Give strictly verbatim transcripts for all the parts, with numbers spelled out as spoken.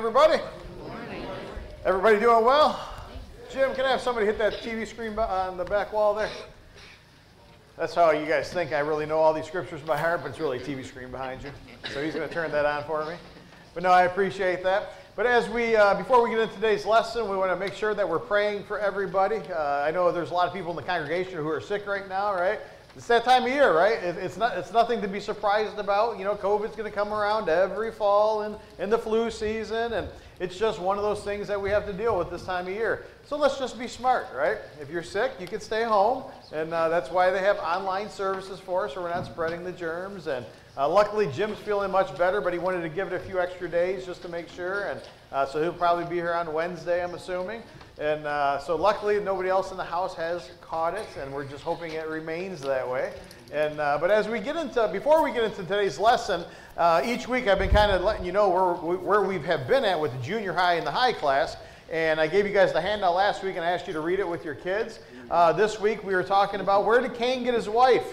everybody? Good morning. Everybody doing well? Jim, can I have somebody hit that T V screen on the back wall there? That's how you guys think I really know all these scriptures by heart, but it's really a T V screen behind you. So he's going to turn that on for me. But no, I appreciate that. But as we, uh, before we get into today's lesson, we want to make sure that we're praying for everybody. Uh, I know there's a lot of people in the congregation who are sick right now, right? It's that time of year, right? It, it's not, it's nothing to be surprised about. You know, COVID's going to come around every fall and, and the flu season, and it's just one of those things that we have to deal with this time of year. So let's just be smart, right? If you're sick, you can stay home, and uh, that's why they have online services for us, so we're not spreading the germs. And uh, luckily, Jim's feeling much better, but he wanted to give it a few extra days just to make sure, and uh, so he'll probably be here on Wednesday, I'm assuming. And uh, so luckily, nobody else in the house has caught it, and we're just hoping it remains that way. And uh, but as we get into, before we get into today's lesson, uh, each week I've been kind of letting you know where where we have been at with the junior high and the high class. And I gave you guys the handout last week and I asked you to read it with your kids. Uh, this week we were talking about, where did Cain get his wife?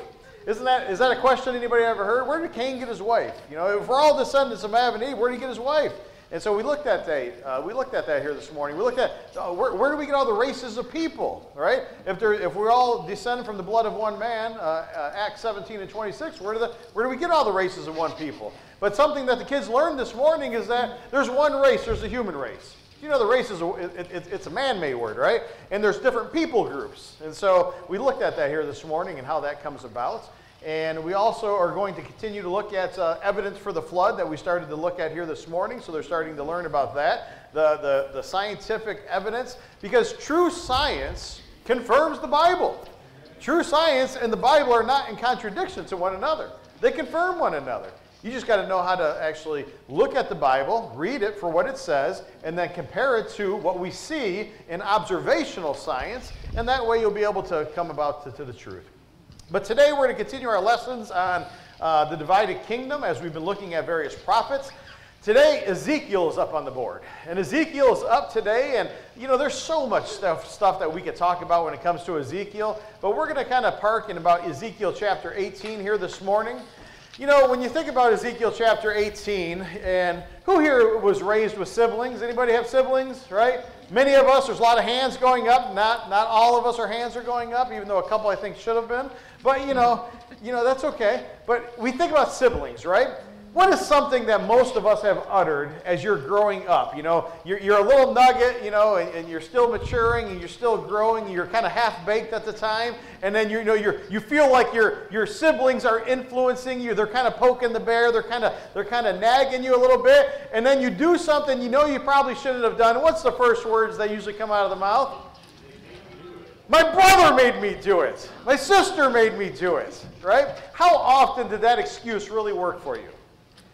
Isn't that is that a question anybody ever heard? Where did Cain get his wife? You know, if we're all descendants of Adam and Eve, where did he get his wife? And so we looked at that. Uh, we looked at that here this morning. We looked at uh, where, where do we get all the races of people, right? If there, if we all descend from the blood of one man, uh, uh, Acts seventeen and twenty-six. Where do the where do we get all the races of one people? But something that the kids learned this morning is that there's one race. There's the human race. You know, the race is a, it, it, it's a man-made word, right? And there's different people groups. And so we looked at that here this morning and how that comes about. And we also are going to continue to look at uh, evidence for the flood that we started to look at here this morning. So they're starting to learn about that, the, the, the scientific evidence, because true science confirms the Bible. True science and the Bible are not in contradiction to one another. They confirm one another. You just got to know how to actually look at the Bible, read it for what it says, and then compare it to what we see in observational science. And that way you'll be able to come about to, to the truth. But today we're going to continue our lessons on uh, the divided kingdom as we've been looking at various prophets. Today Ezekiel is up on the board, and Ezekiel is up today, and you know there's so much stuff, stuff that we could talk about when it comes to Ezekiel, but we're going to kind of park in about Ezekiel chapter eighteen here this morning. You know, when you think about Ezekiel chapter eighteen, and who here was raised with siblings? Anybody have siblings, right? Many of us, there's a lot of hands going up. Not, not all of us, our hands are going up, even though a couple I think should have been. But, you know, you know, that's okay. But we think about siblings, right? What is something that most of us have uttered as you're growing up? You know, you're, you're a little nugget, you know, and, and you're still maturing, and you're still growing, and you're kind of half-baked at the time, and then you know you're you feel like your your siblings are influencing you. They're kind of poking the bear. They're kind of they're kind of nagging you a little bit, and then you do something you know you probably shouldn't have done. What's the first words that usually come out of the mouth? My brother made me do it. My sister made me do it. Right? How often did that excuse really work for you?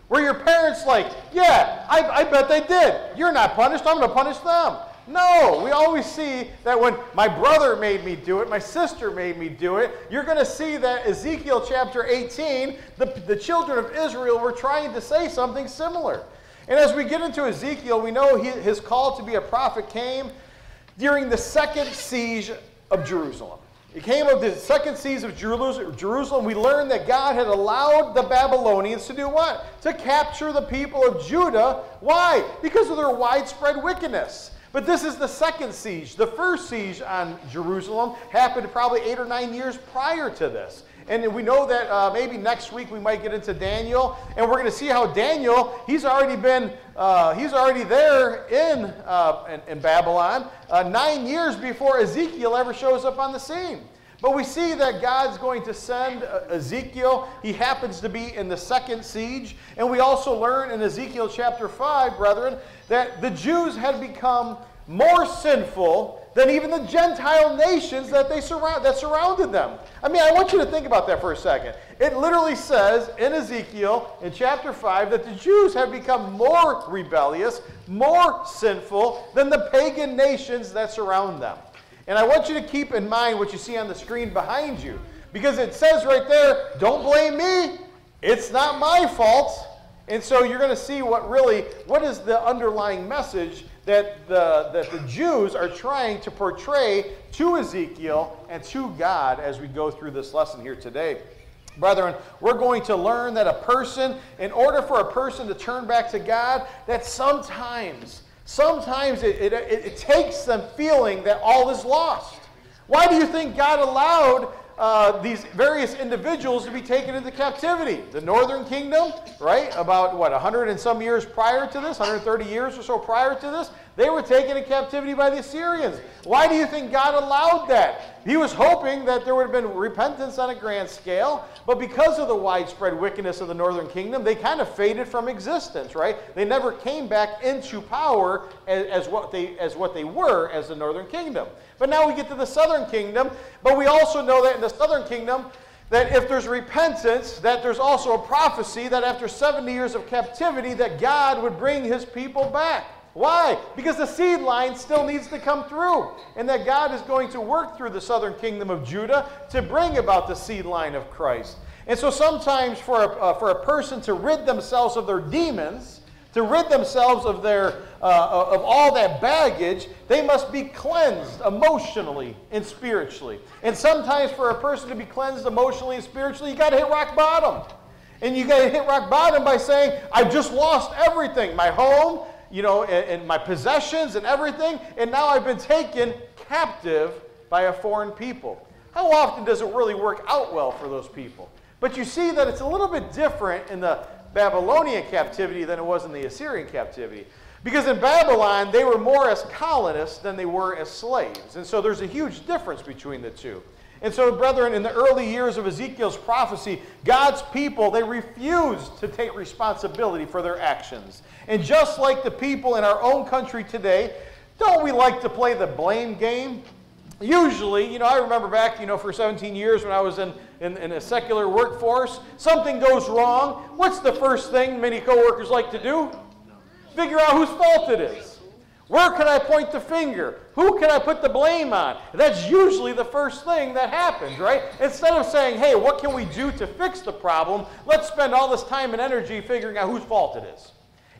Were your parents like, yeah, I, I bet they did. You're not punished. I'm going to punish them. No, we always see that when my brother made me do it, my sister made me do it. You're going to see that Ezekiel chapter eighteen, the, the children of Israel were trying to say something similar. And as we get into Ezekiel, we know he, his call to be a prophet came during the second siege of Jerusalem. It came of the second siege of Jerusalem. We learned that God had allowed the Babylonians to do what? To capture the people of Judah. Why? Because of their widespread wickedness. But this is the second siege. The first siege on Jerusalem happened probably eight or nine years prior to this. And we know that uh, maybe next week we might get into Daniel, and we're going to see how Daniel, he's already been, uh, he's already there in, uh, in, in Babylon uh, nine years before Ezekiel ever shows up on the scene. But we see that God's going to send uh, Ezekiel. He happens to be in the second siege. And we also learn in Ezekiel chapter five, brethren, that the Jews had become more sinful than even the Gentile nations that they surround that surrounded them. I mean, I want you to think about that for a second. It literally says in Ezekiel in chapter five that the Jews have become more rebellious, more sinful than the pagan nations that surround them. And I want you to keep in mind what you see on the screen behind you, because it says right there, don't blame me. It's not my fault. And so you're going to see what really, what is the underlying message that the, that the Jews are trying to portray to Ezekiel and to God as we go through this lesson here today. Brethren, we're going to learn that a person, in order for a person to turn back to God, that sometimes, sometimes it, it, it takes them feeling that all is lost. Why do you think God allowed uh, these various individuals to be taken into captivity? The northern kingdom, right, about, what, a hundred and some years prior to this, a hundred thirty years or so prior to this, they were taken into captivity by the Assyrians. Why do you think God allowed that? He was hoping that there would have been repentance on a grand scale, but because of the widespread wickedness of the northern kingdom, they kind of faded from existence, right? They never came back into power as, as, what, they, as what they were as the northern kingdom. But now we get to the southern kingdom, but we also know that in the southern kingdom, that if there's repentance, that there's also a prophecy that after seventy years of captivity, that God would bring his people back. Why? Because the seed line still needs to come through, and that God is going to work through the southern kingdom of Judah to bring about the seed line of Christ. And so sometimes for a, uh, for a person to rid themselves of their demons, to rid themselves of, their, uh, of all that baggage, they must be cleansed emotionally and spiritually. And sometimes for a person to be cleansed emotionally and spiritually, you've got to hit rock bottom. And you've got to hit rock bottom by saying, I've just lost everything, my home, you know, and, and my possessions and everything, and now I've been taken captive by a foreign people. How often does it really work out well for those people? But you see that it's a little bit different in the Babylonian captivity than it was in the Assyrian captivity. Because in Babylon, they were more as colonists than they were as slaves. And so there's a huge difference between the two. And so, brethren, in the early years of Ezekiel's prophecy, God's people, they refused to take responsibility for their actions. And just like the people in our own country today, don't we like to play the blame game? Usually, you know, I remember back, you know, for seventeen years when I was in, in, in a secular workforce, something goes wrong. What's the first thing many coworkers like to do? Figure out whose fault it is. Where can I point the finger? Who can I put the blame on? That's usually the first thing that happens, right? Instead of saying, hey, what can we do to fix the problem? Let's spend all this time and energy figuring out whose fault it is.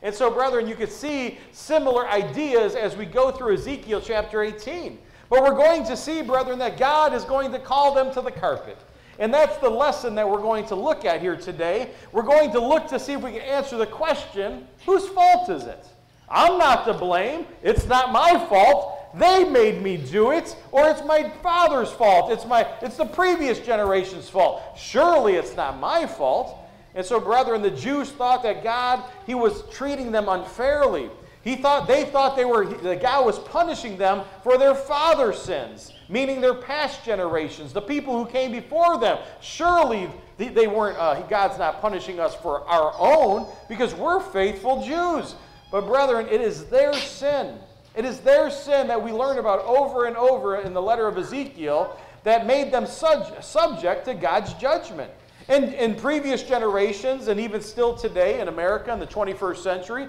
And so, brethren, you could see similar ideas as we go through Ezekiel chapter eighteen. But we're going to see, brethren, that God is going to call them to the carpet. And that's the lesson that we're going to look at here today. We're going to look to see if we can answer the question, whose fault is it? I'm not to blame. It's not my fault. They made me do it, or it's my father's fault. It's, my, it's the previous generation's fault. Surely it's not my fault. And so, brethren, the Jews thought that God, he was treating them unfairly. He thought, they thought they were, that God was punishing them for their father's sins, meaning their past generations, the people who came before them. Surely they weren't, uh, God's not punishing us for our own because we're faithful Jews. But brethren, it is their sin. It is their sin that we learn about over and over in the letter of Ezekiel that made them subject to God's judgment. And in previous generations, and even still today in America in the twenty-first century,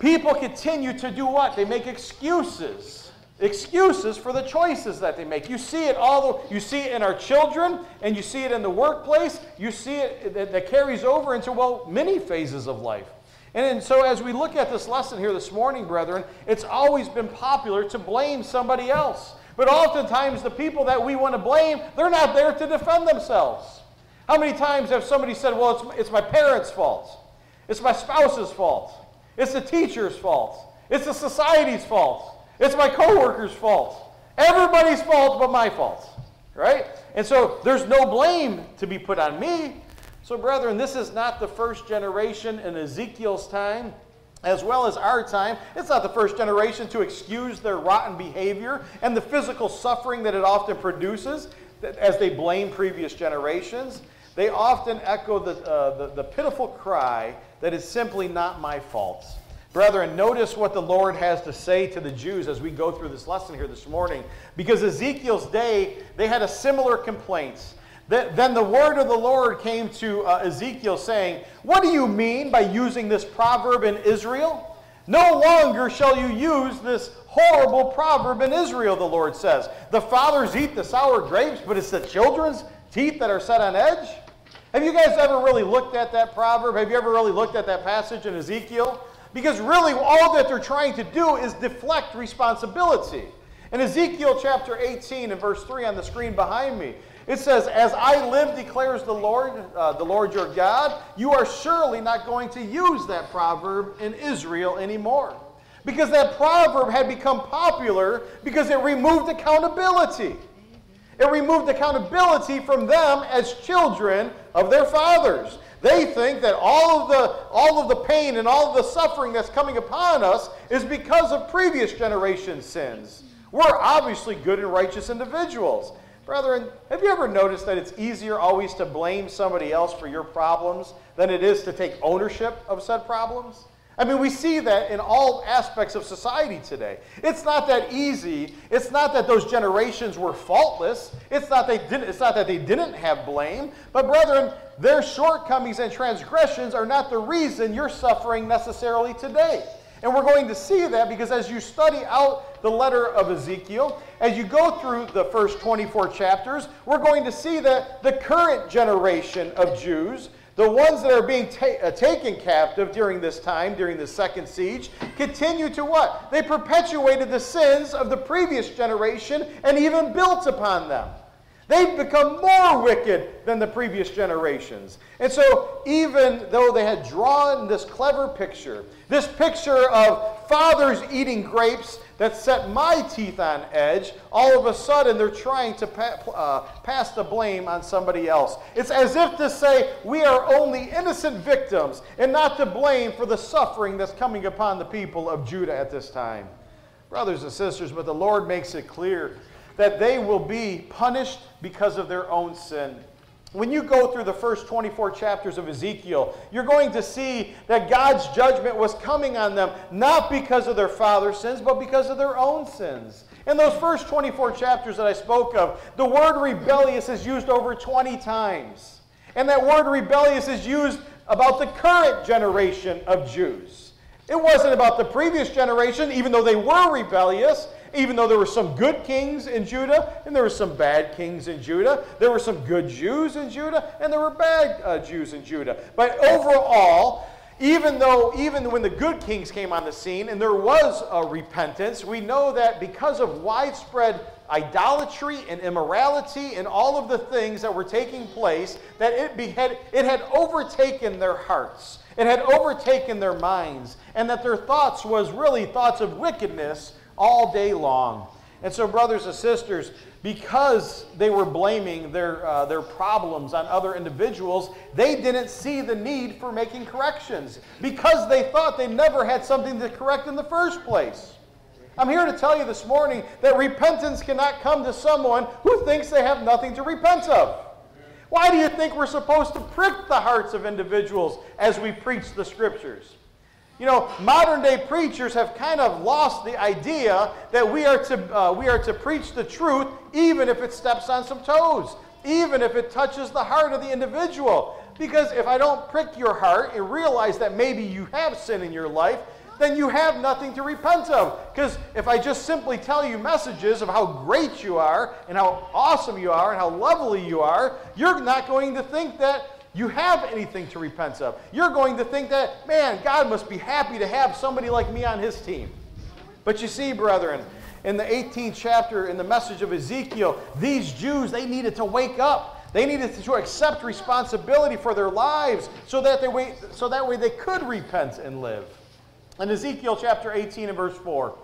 people continue to do what? They make excuses. Excuses for the choices that they make. You see it all. You see it in our children, and you see it in the workplace. You see it that carries over into, well, many phases of life. And so as we look at this lesson here this morning, brethren, it's always been popular to blame somebody else. But oftentimes the people that we want to blame, they're not there to defend themselves. How many times have somebody said, well, it's, it's my parents' fault. It's my spouse's fault. It's the teacher's fault. It's the society's fault. It's my coworker's fault. Everybody's fault but my fault. Right? And so there's no blame to be put on me. So, brethren, this is not the first generation in Ezekiel's time, as well as our time. It's not the first generation to excuse their rotten behavior and the physical suffering that it often produces as they blame previous generations. They often echo the, uh, the, the pitiful cry that it's simply not my fault. Brethren, notice what the Lord has to say to the Jews as we go through this lesson here this morning. Because Ezekiel's day, they had a similar complaint. Then the word of the Lord came to uh, Ezekiel saying, what do you mean by using this proverb in Israel? No longer shall you use this horrible proverb in Israel, the Lord says. The fathers eat the sour grapes, but it's the children's teeth that are set on edge? Have you guys ever really looked at that proverb? Have you ever really looked at that passage in Ezekiel? Because really all that they're trying to do is deflect responsibility. In Ezekiel chapter eighteen and verse three on the screen behind me, It says, as I live, declares the Lord, uh, the Lord your God, you are surely not going to use that proverb in Israel anymore. Because that proverb had become popular because it removed accountability. It removed accountability from them as children of their fathers. They think that all of the, all of the pain and all of the suffering that's coming upon us is because of previous generations' sins. We're obviously good and righteous individuals. Brethren, have you ever noticed that it's easier always to blame somebody else for your problems than it is to take ownership of said problems? I mean, we see that in all aspects of society today. It's not that easy. It's not that those generations were faultless. It's not, they didn't, it's not that they didn't have blame. But brethren, their shortcomings and transgressions are not the reason you're suffering necessarily today. And we're going to see that because as you study out the letter of Ezekiel, as you go through the first twenty-four chapters, we're going to see that the current generation of Jews, the ones that are being ta uh, taken captive during this time, during the second siege, continue to what? They perpetuated the sins of the previous generation and even built upon them. They've become more wicked than the previous generations. And so even though they had drawn this clever picture, this picture of fathers eating grapes that set my teeth on edge, all of a sudden they're trying to pa uh, pass the blame on somebody else. It's as if to say we are only innocent victims and not to blame for the suffering that's coming upon the people of Judah at this time. Brothers and sisters, but the Lord makes it clear that they will be punished because of their own sin. When you go through the first twenty-four chapters of Ezekiel, you're going to see that God's judgment was coming on them, not because of their father's sins, but because of their own sins. In those first twenty-four chapters that I spoke of, the word rebellious is used over twenty times. And that word rebellious is used about the current generation of Jews. It wasn't about the previous generation, even though they were rebellious. Even though there were some good kings in Judah, and there were some bad kings in Judah, there were some good Jews in Judah, and there were bad uh, Jews in Judah. But overall, even though, even when the good kings came on the scene and there was a repentance, we know that because of widespread idolatry and immorality and all of the things that were taking place, that it, be, had, it had overtaken their hearts. It had overtaken their minds, and that their thoughts was really thoughts of wickedness all day long. And so, brothers and sisters, because they were blaming their, uh, their problems on other individuals, they didn't see the need for making corrections because they thought they never had something to correct in the first place. I'm here to tell you this morning that repentance cannot come to someone who thinks they have nothing to repent of. Why do you think we're supposed to prick the hearts of individuals as we preach the Scriptures? You know, modern-day preachers have kind of lost the idea that we are, to, uh, we are to preach the truth even if it steps on some toes, even if it touches the heart of the individual. Because if I don't prick your heart and realize that maybe you have sin in your life, then you have nothing to repent of. Because if I just simply tell you messages of how great you are and how awesome you are and how lovely you are, you're not going to think that you have anything to repent of. You're going to think that, man, God must be happy to have somebody like me on his team. But you see, brethren, in the eighteenth chapter, in the message of Ezekiel, these Jews, they needed to wake up. They needed to accept responsibility for their lives so that, they wait, so that way they could repent and live. In Ezekiel chapter eighteen and verse four,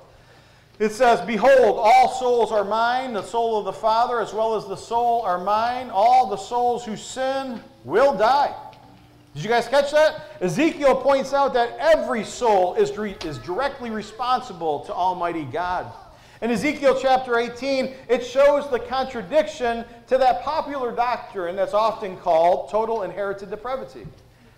it says, behold, all souls are mine, the soul of the Father as well as the soul are mine. All the souls who sin will die. Did you guys catch that? Ezekiel points out that every soul is, is directly responsible to Almighty God. In Ezekiel chapter eighteen, it shows the contradiction to that popular doctrine that's often called total inherited depravity.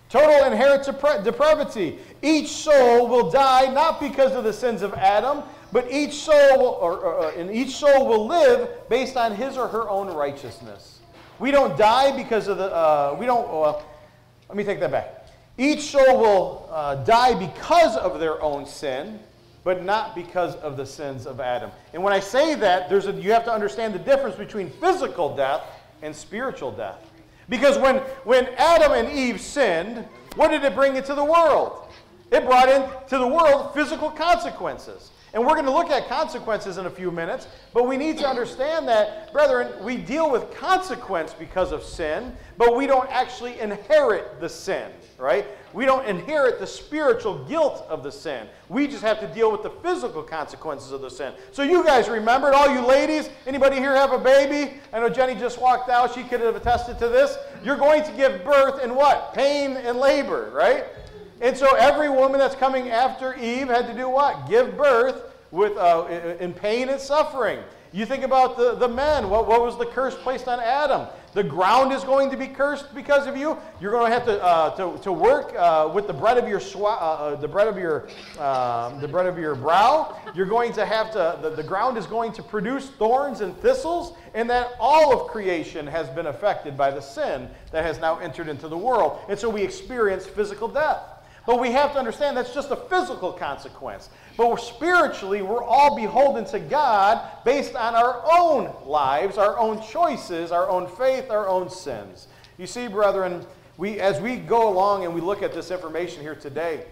Total inherited depravity. Each soul will die not because of the sins of Adam, but each soul, will, or, or, and each soul will live based on his or her own righteousness. We don't die because of the, uh, we don't, uh, let me take that back. Each soul will uh, die because of their own sin, but not because of the sins of Adam. And when I say that, there's a, you have to understand the difference between physical death and spiritual death. Because when, when Adam and Eve sinned, what did it bring into the world? It brought into the world physical consequences. And we're going to look at consequences in a few minutes, but we need to understand that, brethren, we deal with consequence because of sin, but we don't actually inherit the sin, right? We don't inherit the spiritual guilt of the sin. We just have to deal with the physical consequences of the sin. So you guys remembered, all you ladies, anybody here have a baby? I know Jenny just walked out. She could have attested to this. You're going to give birth in what? Pain and labor, right? And so every woman that's coming after Eve had to do what? Give birth with, uh, in pain and suffering. You think about the, the men. What, what was the curse placed on Adam? The ground is going to be cursed because of you. You're going to have to uh, to, to work uh, with the bread of your swa uh, the bread of your uh, the bread of your brow. You're going to have to. The, the ground is going to produce thorns and thistles, and that all of creation has been affected by the sin that has now entered into the world. And so we experience physical death. But we have to understand that's just a physical consequence. But we're spiritually, we're all beholden to God based on our own lives, our own choices, our own faith, our own sins. You see, brethren, we, as we go along and we look at this information here today,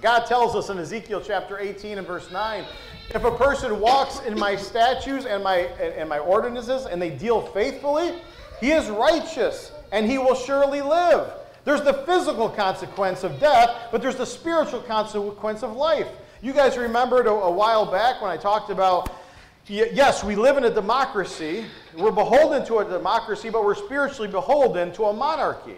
God tells us in Ezekiel chapter eighteen and verse nine, if a person walks in my statutes and my, and my ordinances and they deal faithfully, he is righteous and he will surely live. There's the physical consequence of death, but there's the spiritual consequence of life. You guys remembered a, a while back when I talked about, yes, we live in a democracy. We're beholden to a democracy, but we're spiritually beholden to a monarchy.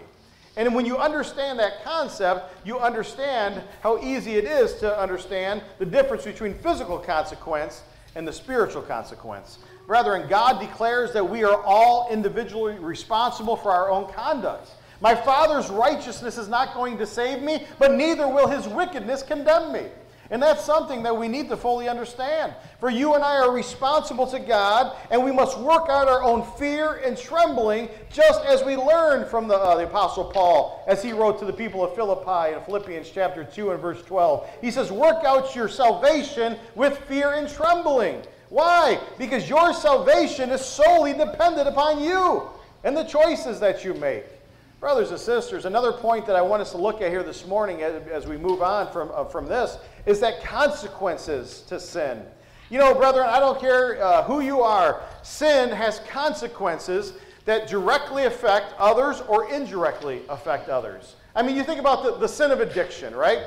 And when you understand that concept, you understand how easy it is to understand the difference between physical consequence and the spiritual consequence. Brethren, God declares that we are all individually responsible for our own conduct. My Father's righteousness is not going to save me, but neither will his wickedness condemn me. And that's something that we need to fully understand. For you and I are responsible to God, and we must work out our own fear and trembling, just as we learned from the, uh, the Apostle Paul, as he wrote to the people of Philippi in Philippians chapter two and verse twelve. He says, work out your salvation with fear and trembling. Why? Because your salvation is solely dependent upon you and the choices that you make. Brothers and sisters, another point that I want us to look at here this morning as, as we move on from, uh, from this is that consequences to sin. You know, brethren, I don't care uh, who you are, sin has consequences that directly affect others or indirectly affect others. I mean, you think about the, the sin of addiction, right?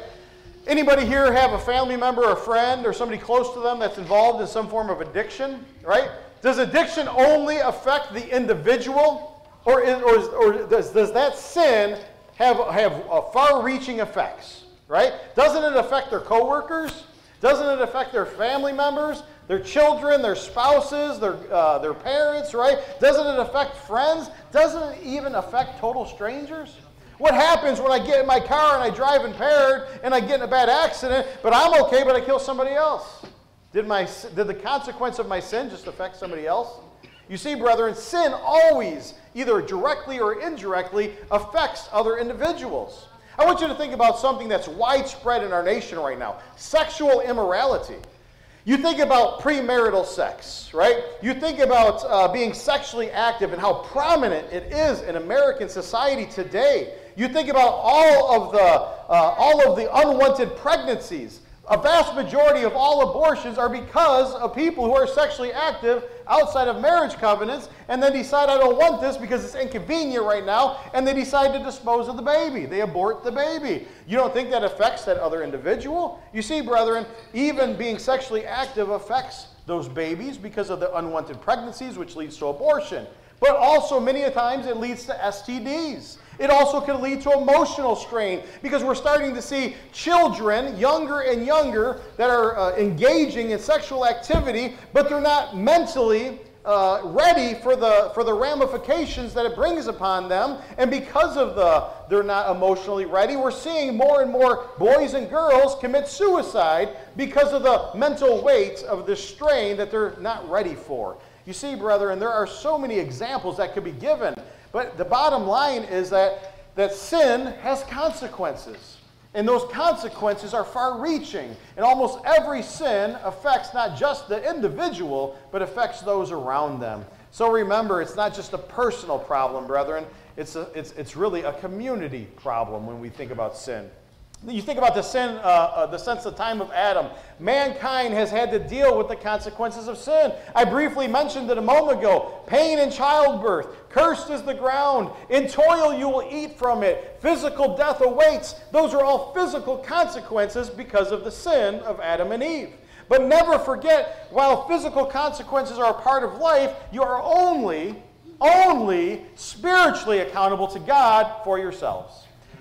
Anybody here have a family member or a friend or somebody close to them that's involved in some form of addiction, right? Does addiction only affect the individual? Or, is, or, is, or does, does that sin have, have far-reaching effects, right? Doesn't it affect their coworkers? Doesn't it affect their family members, their children, their spouses, their, uh, their parents, right? Doesn't it affect friends? Doesn't it even affect total strangers? What happens when I get in my car and I drive impaired and I get in a bad accident, but I'm okay, but I kill somebody else? Did, my, did the consequence of my sin just affect somebody else? You see, brethren, sin always, either directly or indirectly, affects other individuals. I want you to think about something that's widespread in our nation right now, sexual immorality. You think about premarital sex, right? You think about uh, being sexually active and how prominent it is in American society today. You think about all of the, uh, all of the unwanted pregnancies. A vast majority of all abortions are because of people who are sexually active outside of marriage covenants and then decide, I don't want this because it's inconvenient right now, and they decide to dispose of the baby. They abort the baby. You don't think that affects that other individual? You see, brethren, even being sexually active affects those babies because of the unwanted pregnancies, which leads to abortion. But also, many times, it leads to S T Ds. It also can lead to emotional strain because we're starting to see children, younger and younger, that are uh, engaging in sexual activity, but they're not mentally uh, ready for the, for the ramifications that it brings upon them. And because of the they're not emotionally ready, we're seeing more and more boys and girls commit suicide because of the mental weight of the strain that they're not ready for. You see, brethren, there are so many examples that could be given. But the bottom line is that, that sin has consequences. And those consequences are far-reaching. And almost every sin affects not just the individual, but affects those around them. So remember, it's not just a personal problem, brethren. It's, a, it's, it's really a community problem when we think about sin. You think about the sin, uh, uh, the since the time of Adam. Mankind has had to deal with the consequences of sin. I briefly mentioned it a moment ago. Pain in childbirth. Cursed is the ground. In toil you will eat from it. Physical death awaits. Those are all physical consequences because of the sin of Adam and Eve. But never forget, while physical consequences are a part of life, you are only, only spiritually accountable to God for yourselves.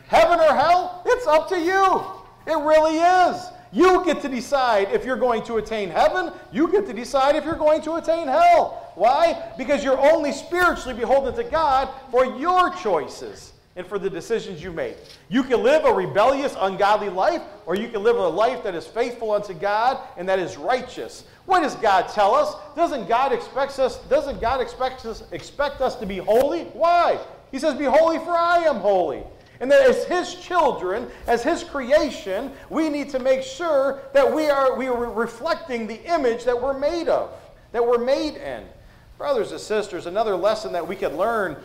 Heaven or hell, it's up to you. It really is. You get to decide if you're going to attain heaven. You get to decide if you're going to attain hell. Why? Because you're only spiritually beholden to God for your choices and for the decisions you make. You can live a rebellious, ungodly life, or you can live a life that is faithful unto God and that is righteous. What does God tell us? Doesn't God expect us, doesn't God expect us, expect us to be holy? Why? He says, "Be holy, for I am holy." And that as His children, as His creation, we need to make sure that we are, we are reflecting the image that we're made of, that we're made in. Brothers and sisters, another lesson that we could learn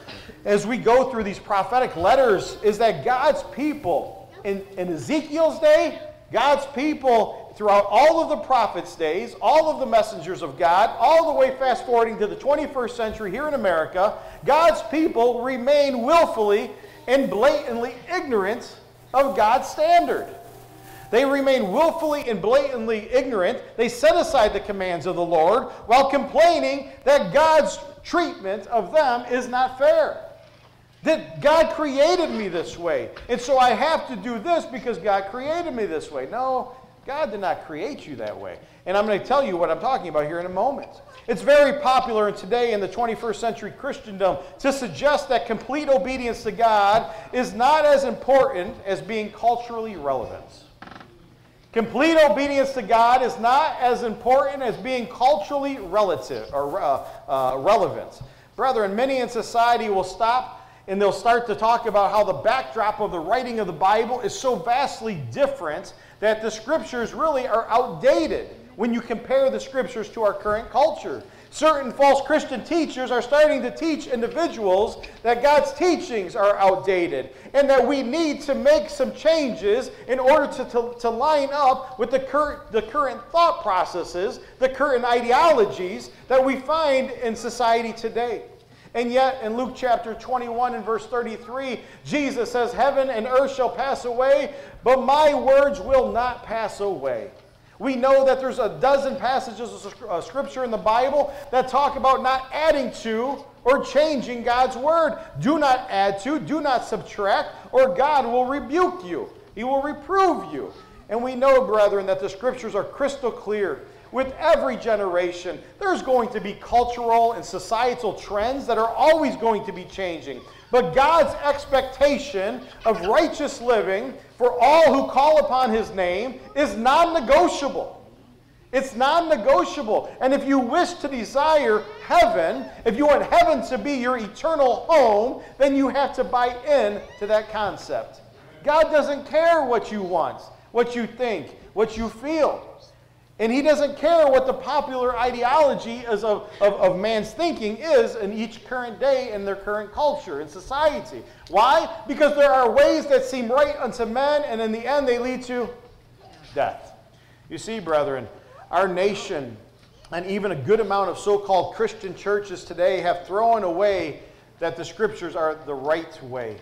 as we go through these prophetic letters is that God's people in, in Ezekiel's day, God's people throughout all of the prophets' days, all of the messengers of God, all the way fast forwarding to the twenty-first century here in America, God's people remain willfully and blatantly ignorant of God's standard. They remain willfully and blatantly ignorant. They set aside the commands of the Lord while complaining that God's treatment of them is not fair. That God created me this way, and so I have to do this because God created me this way. No, God did not create you that way. And I'm going to tell you what I'm talking about here in a moment. It's very popular today in the twenty-first century Christendom to suggest that complete obedience to God is not as important as being culturally relevant. Complete obedience to God is not as important as being culturally relative or uh, uh, relevant. Brethren, many in society will stop and they'll start to talk about how the backdrop of the writing of the Bible is so vastly different that the Scriptures really are outdated when you compare the Scriptures to our current culture. Certain false Christian teachers are starting to teach individuals that God's teachings are outdated and that we need to make some changes in order to, to, to line up with the, cur the current thought processes, the current ideologies that we find in society today. And yet, in Luke chapter twenty-one and verse thirty-three, Jesus says, "Heaven and earth shall pass away, but my words will not pass away." We know that there's a dozen passages of Scripture in the Bible that talk about not adding to or changing God's Word. Do not add to, do not subtract, or God will rebuke you. He will reprove you. And we know, brethren, that the Scriptures are crystal clear. With every generation, there's going to be cultural and societal trends that are always going to be changing. But God's expectation of righteous living for all who call upon His name is non-negotiable. It's non-negotiable. And if you wish to desire heaven, if you want heaven to be your eternal home, then you have to buy in to that concept. God doesn't care what you want, what you think, what you feel. And He doesn't care what the popular ideology is of, of, of man's thinking is in each current day in their current culture and society. Why? Because there are ways that seem right unto men, and in the end they lead to death. You see, brethren, our nation and even a good amount of so-called Christian churches today have thrown away that the Scriptures are the right way.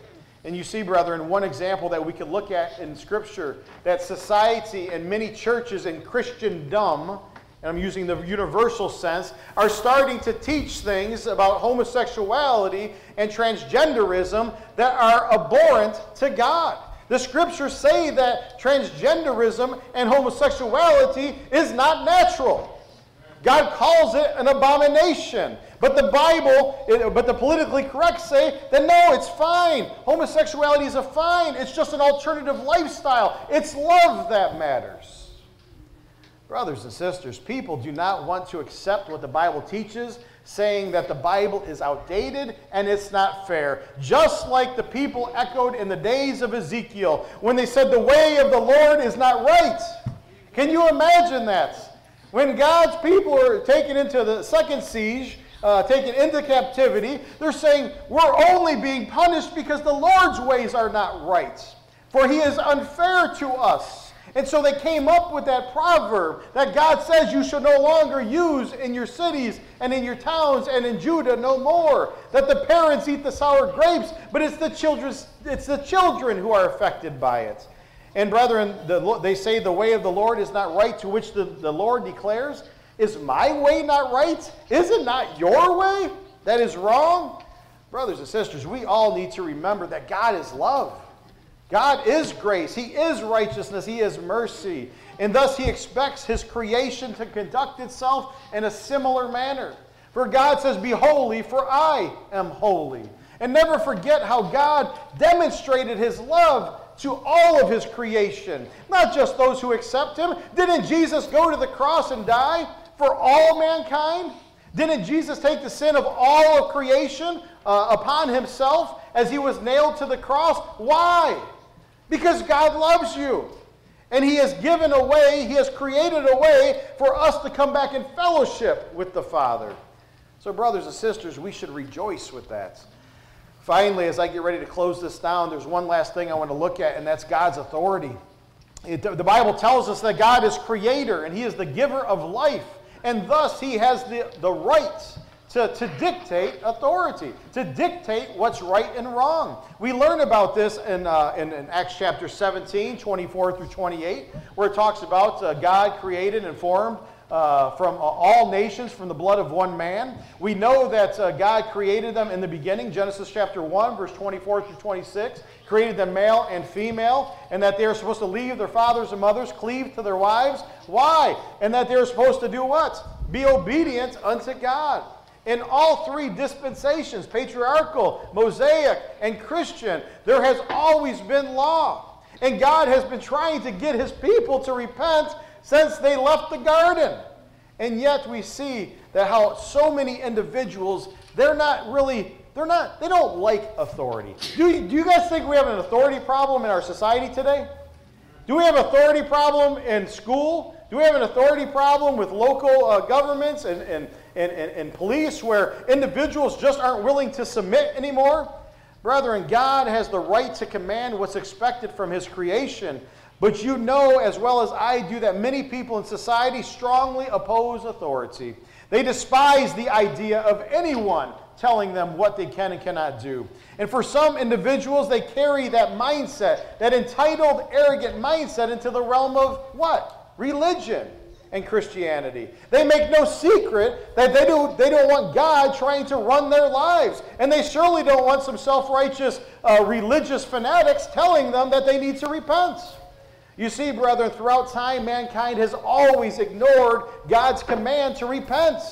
And you see, brethren, one example that we could look at in Scripture, that society and many churches in Christendom, and I'm using the universal sense, are starting to teach things about homosexuality and transgenderism that are abhorrent to God. The Scriptures say that transgenderism and homosexuality is not natural. God calls it an abomination. But the Bible, but the politically correct say that no, it's fine. Homosexuality is a fine. It's just an alternative lifestyle. It's love that matters. Brothers and sisters, people do not want to accept what the Bible teaches, saying that the Bible is outdated and it's not fair. Just like the people echoed in the days of Ezekiel when they said the way of the Lord is not right. Can you imagine that? When God's people are taken into the second siege, uh, taken into captivity, they're saying, we're only being punished because the Lord's ways are not right. for he is unfair to us. And so they came up with that proverb that God says you shall no longer use in your cities and in your towns and in Judah no more. That the parents eat the sour grapes, but it's the children's, it's the children who are affected by it. And brethren, the, they say the way of the Lord is not right, to which the, the Lord declares, is my way not right? Is it not your way that is wrong? Brothers and sisters, we all need to remember that God is love. God is grace, he is righteousness, he is mercy, and thus he expects his creation to conduct itself in a similar manner. For God says, be holy, for I am holy. And never forget how God demonstrated his love to all of his creation, not just those who accept him. Didn't Jesus go to the cross and die for all mankind? Didn't Jesus take the sin of all of creation uh, upon himself as he was nailed to the cross? Why? Because God loves you, and he has given a way, he has created a way for us to come back in fellowship with the Father. So brothers and sisters, we should rejoice with that. Finally, as I get ready to close this down, there's one last thing I want to look at, and that's God's authority. It, the Bible tells us that God is creator, and he is the giver of life, and thus he has the, the right to, to dictate authority, to dictate what's right and wrong. We learn about this in, uh, in, in Acts chapter seventeen, twenty-four through twenty-eight, where it talks about uh, God created and formed uh, from uh, all nations from the blood of one man. We know that uh, God created them in the beginning, Genesis chapter one, verse twenty-four through twenty-six, created them male and female, and that they are supposed to leave their fathers and mothers, cleave to their wives. Why? And that they're supposed to do what? Be obedient unto God. In all three dispensations, patriarchal, Mosaic, and Christian, there has always been law. And God has been trying to get his people to repent since they left the garden. And yet we see that how so many individuals, they're not really, they're not, they don't like authority. Do you, do you guys think we have an authority problem in our society today? Do we have an authority problem in school? Do we have an authority problem with local uh, governments and, and And, and, and police, where individuals just aren't willing to submit anymore? Brethren, God has the right to command what's expected from his creation, but you know as well as I do that many people in society strongly oppose authority. They despise the idea of anyone telling them what they can and cannot do. And for some individuals, they carry that mindset, that entitled, arrogant mindset, into the realm of what? Religion and Christianity. They make no secret that they, do, they don't want God trying to run their lives, and they surely don't want some self-righteous uh, religious fanatics telling them that they need to repent. You see, brethren, throughout time, mankind has always ignored God's command to repent.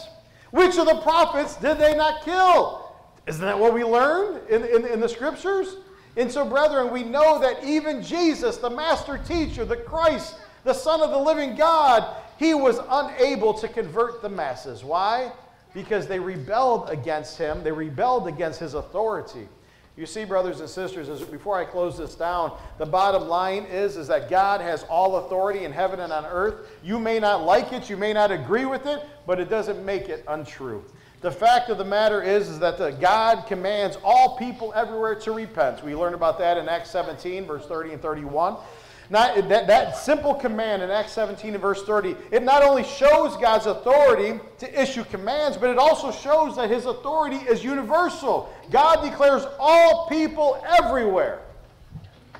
Which of the prophets did they not kill? Isn't that what we learned in, in, in the scriptures? And so, brethren, we know that even Jesus, the master teacher, the Christ, the Son of the living God, he was unable to convert the masses. Why? Because they rebelled against him. They rebelled against his authority. You see, brothers and sisters, as, before I close this down, the bottom line is, is that God has all authority in heaven and on earth. You may not like it, you may not agree with it, but it doesn't make it untrue. The fact of the matter is, is that the God commands all people everywhere to repent. We learn about that in Acts seventeen, verse thirty and thirty-one. Not, that, that simple command in Acts seventeen and verse thirty, it not only shows God's authority to issue commands, but it also shows that his authority is universal. God declares all people everywhere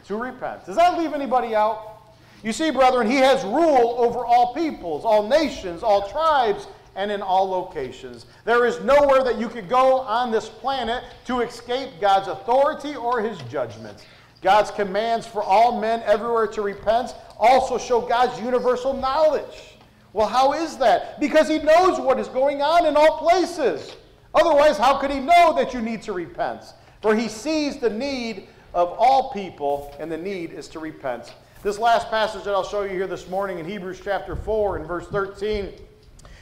to repent. Does that leave anybody out? You see, brethren, he has rule over all peoples, all nations, all tribes, and in all locations. There is nowhere that you could go on this planet to escape God's authority or his judgment. God's commands for all men everywhere to repent also show God's universal knowledge. Well, how is that? Because he knows what is going on in all places. Otherwise, how could he know that you need to repent? For he sees the need of all people, and the need is to repent. This last passage that I'll show you here this morning in Hebrews chapter four and verse thirteen,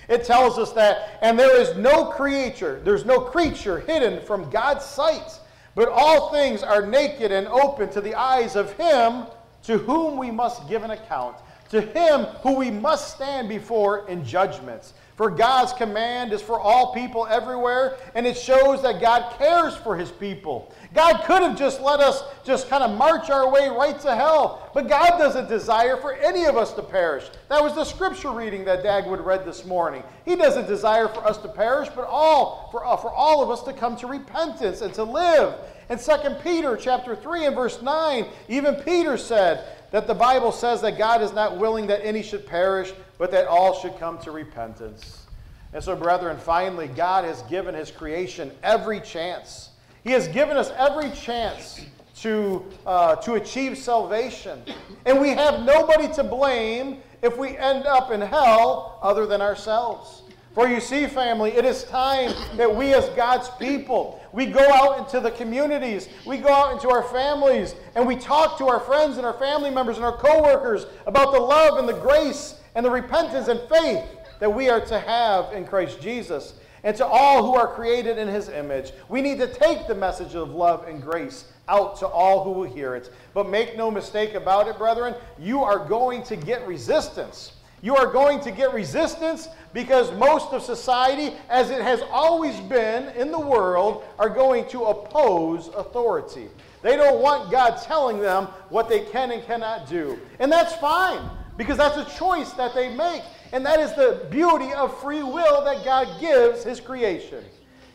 it tells us that, and there is no creature, there's no creature hidden from God's sight, but all things are naked and open to the eyes of him to whom we must give an account. to him who we must stand before in judgments. For God's command is for all people everywhere, and it shows that God cares for his people. God could have just let us just kind of march our way right to hell, but God doesn't desire for any of us to perish. That was the scripture reading that Dagwood read this morning. He doesn't desire for us to perish, but all for, uh, for all of us to come to repentance and to live. In Second Peter chapter three and verse nine, even Peter said that the Bible says that God is not willing that any should perish, but that all should come to repentance. And so, brethren, finally, God has given his creation every chance. He has given us every chance to, uh, to achieve salvation. And we have nobody to blame if we end up in hell other than ourselves. For you see, family, it is time that we as God's people, we go out into the communities, we go out into our families, and we talk to our friends and our family members and our coworkers about the love and the grace and the repentance and faith that we are to have in Christ Jesus. And to all who are created in his image, we need to take the message of love and grace out to all who will hear it. But make no mistake about it, brethren, you are going to get resistance. You are going to get resistance because most of society, as it has always been in the world, are going to oppose authority. They don't want God telling them what they can and cannot do. And that's fine, because that's a choice that they make. And that is the beauty of free will that God gives his creation.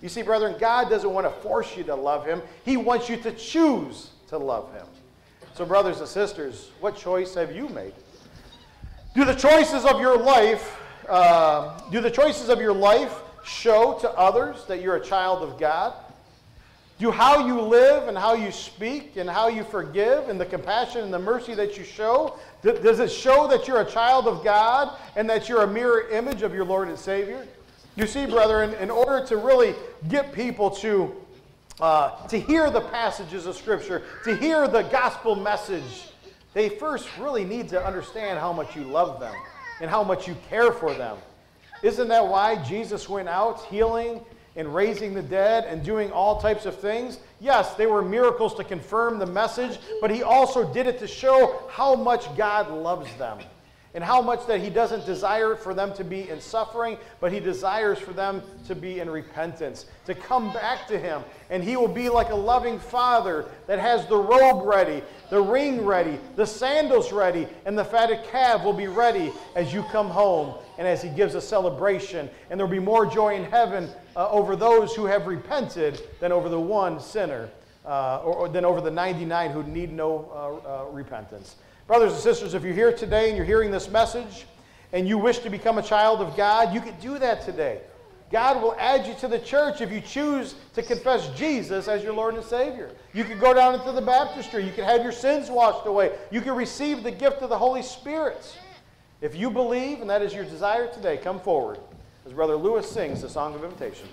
You see, brethren, God doesn't want to force you to love him. He wants you to choose to love him. So, brothers and sisters, what choice have you made? Do the choices of your life, uh, do the choices of your life show to others that you're a child of God? Do how you live and how you speak and how you forgive and the compassion and the mercy that you show, th- does it show that you're a child of God and that you're a mirror image of your Lord and Savior? You see, brethren, in order to really get people to, uh, to hear the passages of Scripture, to hear the gospel message, they first really need to understand how much you love them and how much you care for them. Isn't that why Jesus went out healing and raising the dead and doing all types of things? Yes, they were miracles to confirm the message, but he also did it to show how much God loves them and how much that he doesn't desire for them to be in suffering, but he desires for them to be in repentance, to come back to him. And he will be like a loving father that has the robe ready, the ring ready, the sandals ready, and the fatted calf will be ready as you come home and as he gives a celebration. And there will be more joy in heaven uh, over those who have repented than over the one sinner, uh, or, or than over the ninety-nine who need no uh, uh, repentance. Brothers and sisters, if you're here today and you're hearing this message and you wish to become a child of God, you can do that today. God will add you to the church if you choose to confess Jesus as your Lord and Savior. You can go down into the baptistry. You can have your sins washed away. You can receive the gift of the Holy Spirit. If you believe and that is your desire today, come forward as Brother Lewis sings the Song of Invitation.